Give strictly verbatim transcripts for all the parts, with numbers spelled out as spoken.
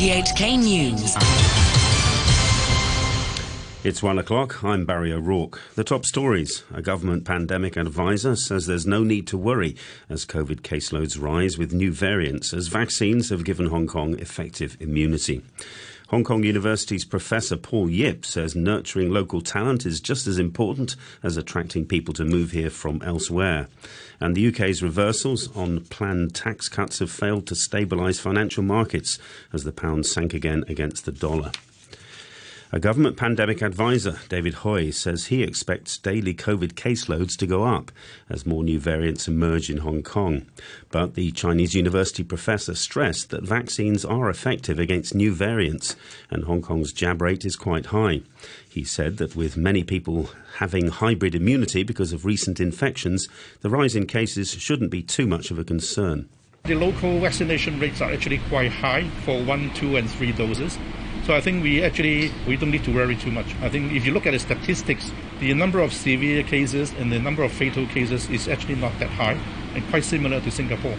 R T H K News. It's one o'clock. I'm Barry O'Rourke. The top stories. A government pandemic advisor says there's no need to worry as COVID caseloads rise with new variants as vaccines have given Hong Kong effective immunity. Hong Kong University's Professor Paul Yip says nurturing local talent is just as important as attracting people to move here from elsewhere. And the U K's reversals on planned tax cuts have failed to stabilise financial markets as the pound sank again against the dollar. A government pandemic advisor, David Hui, says he expects daily COVID caseloads to go up as more new variants emerge in Hong Kong. But the Chinese university professor stressed that vaccines are effective against new variants and Hong Kong's jab rate is quite high. He said that with many people having hybrid immunity because of recent infections, the rise in cases shouldn't be too much of a concern. The local vaccination rates are actually quite high for one, two and three doses. So I think we actually, we don't need to worry too much. I think if you look at the statistics, the number of severe cases and the number of fatal cases is actually not that high and quite similar to Singapore.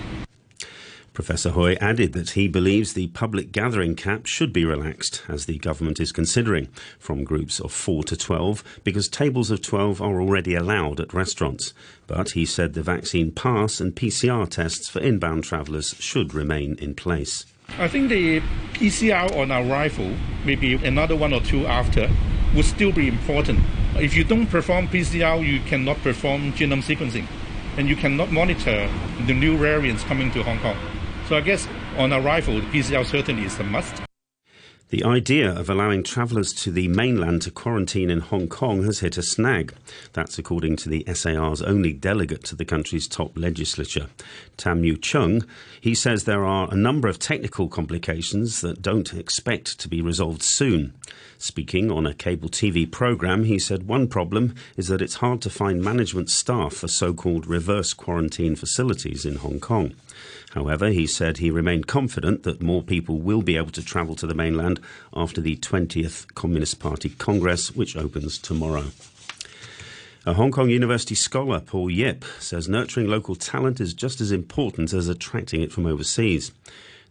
Professor Hui added that he believes the public gathering cap should be relaxed, as the government is considering, from groups of four to twelve, because tables of twelve are already allowed at restaurants. But he said the vaccine pass and P C R tests for inbound travellers should remain in place. I think the P C R on arrival, maybe another one or two after, would still be important. If you don't perform P C R, you cannot perform genome sequencing, and you cannot monitor the new variants coming to Hong Kong. So I guess on arrival, the P C R certainly is a must. The idea of allowing travellers to the mainland to quarantine in Hong Kong has hit a snag. That's according to the S A R's only delegate to the country's top legislature, Tam Yu Chung. He says there are a number of technical complications that don't expect to be resolved soon. Speaking on a cable T V programme, he said one problem is that it's hard to find management staff for so-called reverse quarantine facilities in Hong Kong. However, he said he remained confident that more people will be able to travel to the mainland after the twentieth Communist Party Congress, which opens tomorrow. A Hong Kong University scholar, Paul Yip, says nurturing local talent is just as important as attracting it from overseas.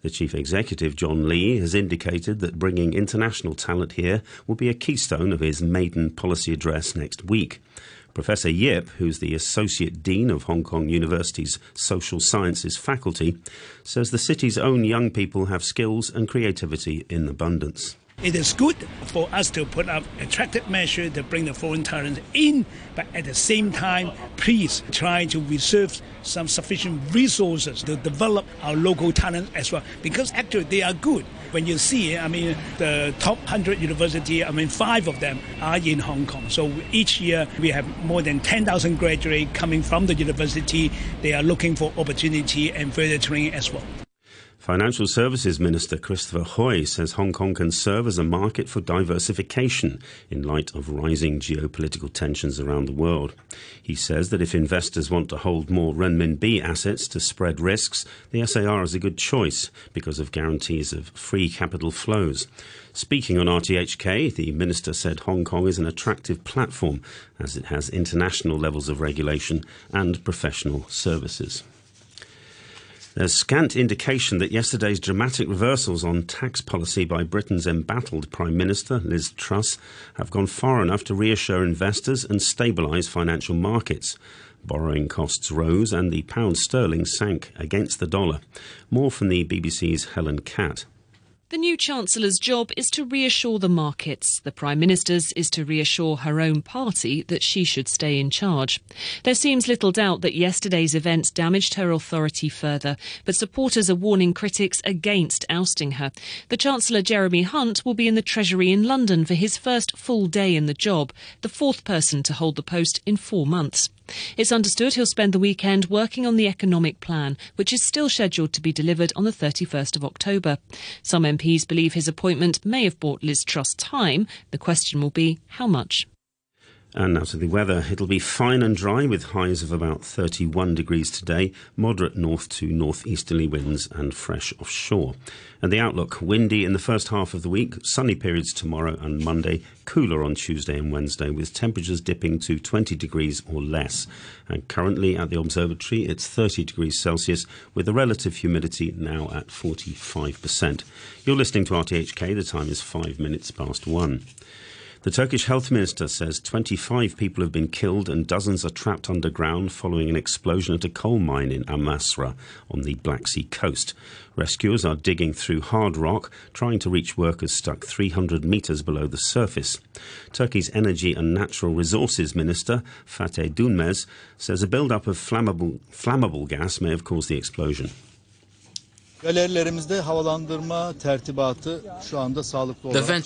The chief executive, John Lee, has indicated that bringing international talent here will be a keystone of his maiden policy address next week. Professor Yip, who's the Associate Dean of Hong Kong University's Social Sciences faculty, says the city's own young people have skills and creativity in abundance. It is good for us to put up attractive measures to bring the foreign talent in, but at the same time, please try to reserve some sufficient resources to develop our local talent as well, because actually they are good. When you see, I mean, the top one hundred university, I mean, five of them are in Hong Kong. So each year we have more than ten thousand graduates coming from the university. They are looking for opportunity and further training as well. Financial Services Minister Christopher Hui says Hong Kong can serve as a market for diversification in light of rising geopolitical tensions around the world. He says that if investors want to hold more renminbi assets to spread risks, the S A R is a good choice because of guarantees of free capital flows. Speaking on R T H K, the minister said Hong Kong is an attractive platform as it has international levels of regulation and professional services. There's scant indication that yesterday's dramatic reversals on tax policy by Britain's embattled Prime Minister, Liz Truss, have gone far enough to reassure investors and stabilise financial markets. Borrowing costs rose and the pound sterling sank against the dollar. More from the B B C's Helen Catt. The new Chancellor's job is to reassure the markets. The Prime Minister's is to reassure her own party that she should stay in charge. There seems little doubt that yesterday's events damaged her authority further, but supporters are warning critics against ousting her. The Chancellor, Jeremy Hunt, will be in the Treasury in London for his first full day in the job, the fourth person to hold the post in four months. It's understood he'll spend the weekend working on the economic plan, which is still scheduled to be delivered on the thirty-first of October. Some M Ps believe his appointment may have bought Liz Truss time. The question will be how much. And now to the weather. It'll be fine and dry with highs of about thirty-one degrees today, moderate north to northeasterly winds and fresh offshore. And the outlook, windy in the first half of the week, sunny periods tomorrow and Monday, cooler on Tuesday and Wednesday with temperatures dipping to twenty degrees or less. And currently at the observatory it's thirty degrees Celsius with the relative humidity now at forty-five percent. You're listening to R T H K, the time is five minutes past one. The Turkish health minister says twenty-five people have been killed and dozens are trapped underground following an explosion at a coal mine in Amasra on the Black Sea coast. Rescuers are digging through hard rock, trying to reach workers stuck three hundred metres below the surface. Turkey's Energy and Natural Resources Minister, Fateh Dunmez, says a build-up of flammable, flammable gas may have caused the explosion. The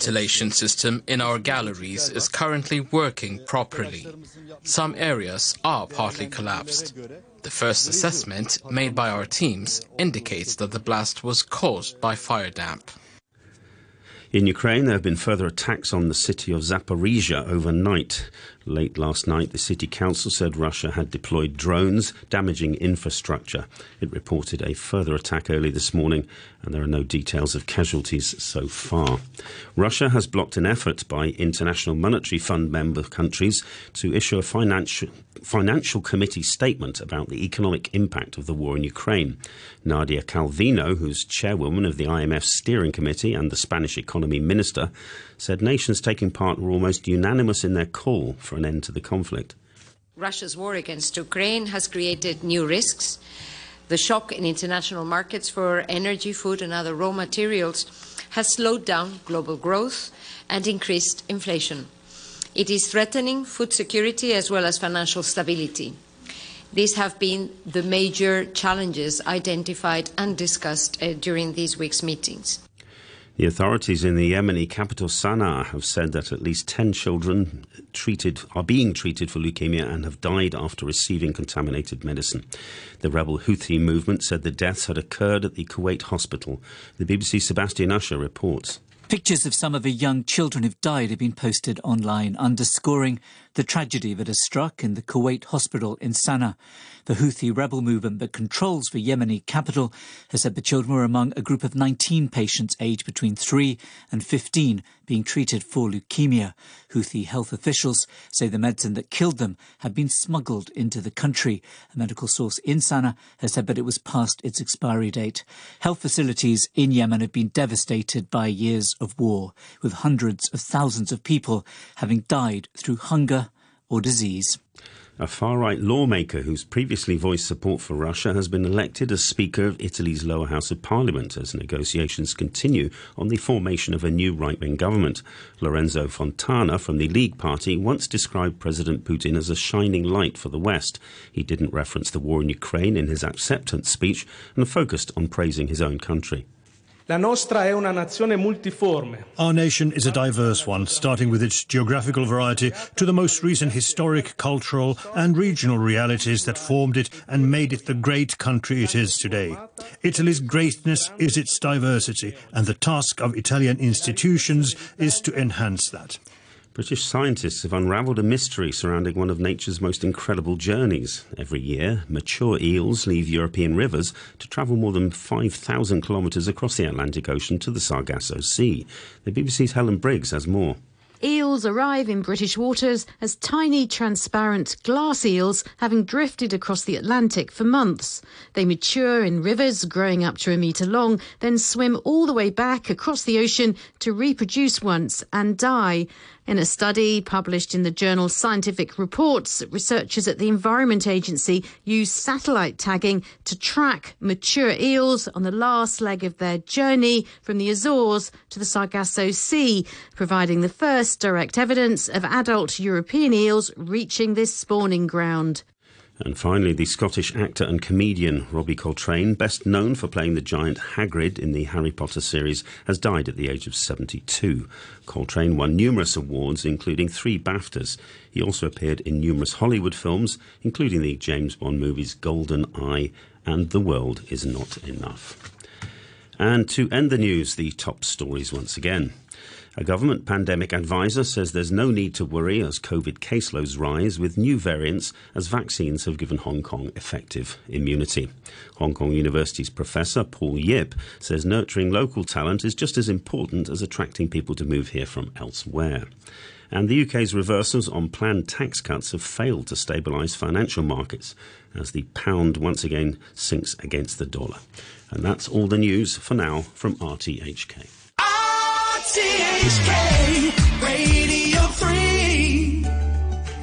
ventilation system in our galleries is currently working properly. Some areas are partly collapsed. The first assessment made by our teams indicates that the blast was caused by fire damp. In Ukraine, there have been further attacks on the city of Zaporizhzhia overnight. Late last night, the city council said Russia had deployed drones, damaging infrastructure. It reported a further attack early this morning, and there are no details of casualties so far. Russia has blocked an effort by International Monetary Fund member countries to issue a financial, financial committee statement about the economic impact of the war in Ukraine. Nadia Calvino, who's chairwoman of the I M F's steering committee and the Spanish economy minister, said nations taking part were almost unanimous in their call for an end to the conflict. Russia's war against Ukraine has created new risks. The shock in international markets for energy, food and other raw materials has slowed down global growth and increased inflation. It is threatening food security as well as financial stability. These have been the major challenges identified and discussed uh, during this week's meetings. The authorities in the Yemeni capital Sana'a have said that at least ten children treated, are being treated for leukemia and have died after receiving contaminated medicine. The rebel Houthi movement said the deaths had occurred at the Kuwait hospital. The B B C's Sebastian Usher reports. Pictures of some of the young children who've died have been posted online, underscoring the tragedy that has struck in the Kuwait hospital in Sana'a. The Houthi rebel movement that controls the Yemeni capital has said the children were among a group of nineteen patients aged between three and fifteen being treated for leukemia. Houthi health officials say the medicine that killed them had been smuggled into the country. A medical source in Sana'a has said that it was past its expiry date. Health facilities in Yemen have been devastated by years of war, with hundreds of thousands of people having died through hunger or disease. A far-right lawmaker who's previously voiced support for Russia has been elected as Speaker of Italy's lower house of parliament as negotiations continue on the formation of a new right-wing government. Lorenzo Fontana from the League Party once described President Putin as a shining light for the West. He didn't reference the war in Ukraine in his acceptance speech and focused on praising his own country. Our nation is a diverse one, starting with its geographical variety to the most recent historic, cultural and regional realities that formed it and made it the great country it is today. Italy's greatness is its diversity, and the task of Italian institutions is to enhance that. British scientists have unravelled a mystery surrounding one of nature's most incredible journeys. Every year, mature eels leave European rivers to travel more than five thousand kilometres across the Atlantic Ocean to the Sargasso Sea. The B B C's Helen Briggs has more. Eels arrive in British waters as tiny, transparent glass eels, having drifted across the Atlantic for months. They mature in rivers, growing up to a metre long, then swim all the way back across the ocean to reproduce once and die. In a study published in the journal Scientific Reports, researchers at the Environment Agency used satellite tagging to track mature eels on the last leg of their journey from the Azores to the Sargasso Sea, providing the first direct evidence of adult European eels reaching this spawning ground. And finally, the Scottish actor and comedian Robbie Coltrane, best known for playing the giant Hagrid in the Harry Potter series, has died at the age of seventy-two. Coltrane won numerous awards, including three BAFTAs. He also appeared in numerous Hollywood films, including the James Bond movies GoldenEye and The World Is Not Enough. And to end the news, the top stories once again. A government pandemic advisor says there's no need to worry as COVID caseloads rise with new variants as vaccines have given Hong Kong effective immunity. Hong Kong University's professor Paul Yip says nurturing local talent is just as important as attracting people to move here from elsewhere. And the U K's reversals on planned tax cuts have failed to stabilise financial markets as the pound once again sinks against the dollar. And that's all the news for now from R T H K. R T H K Radio Free.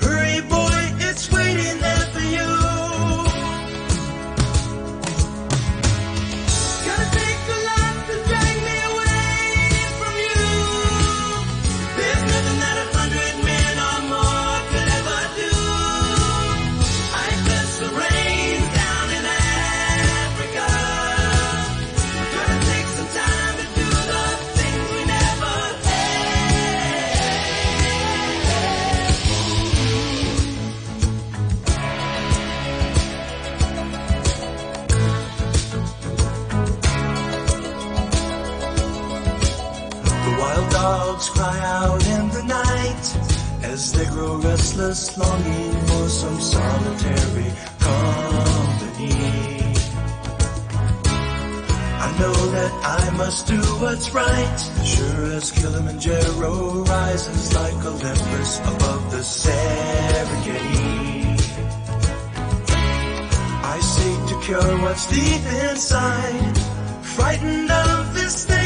hurry boy, it's waiting there for you. Cry out in the night as they grow restless, longing for some solitary company. I know that I must do what's right, sure as Kilimanjaro rises like Olympus above the Serengeti. I seek to cure what's deep inside, frightened of this thing.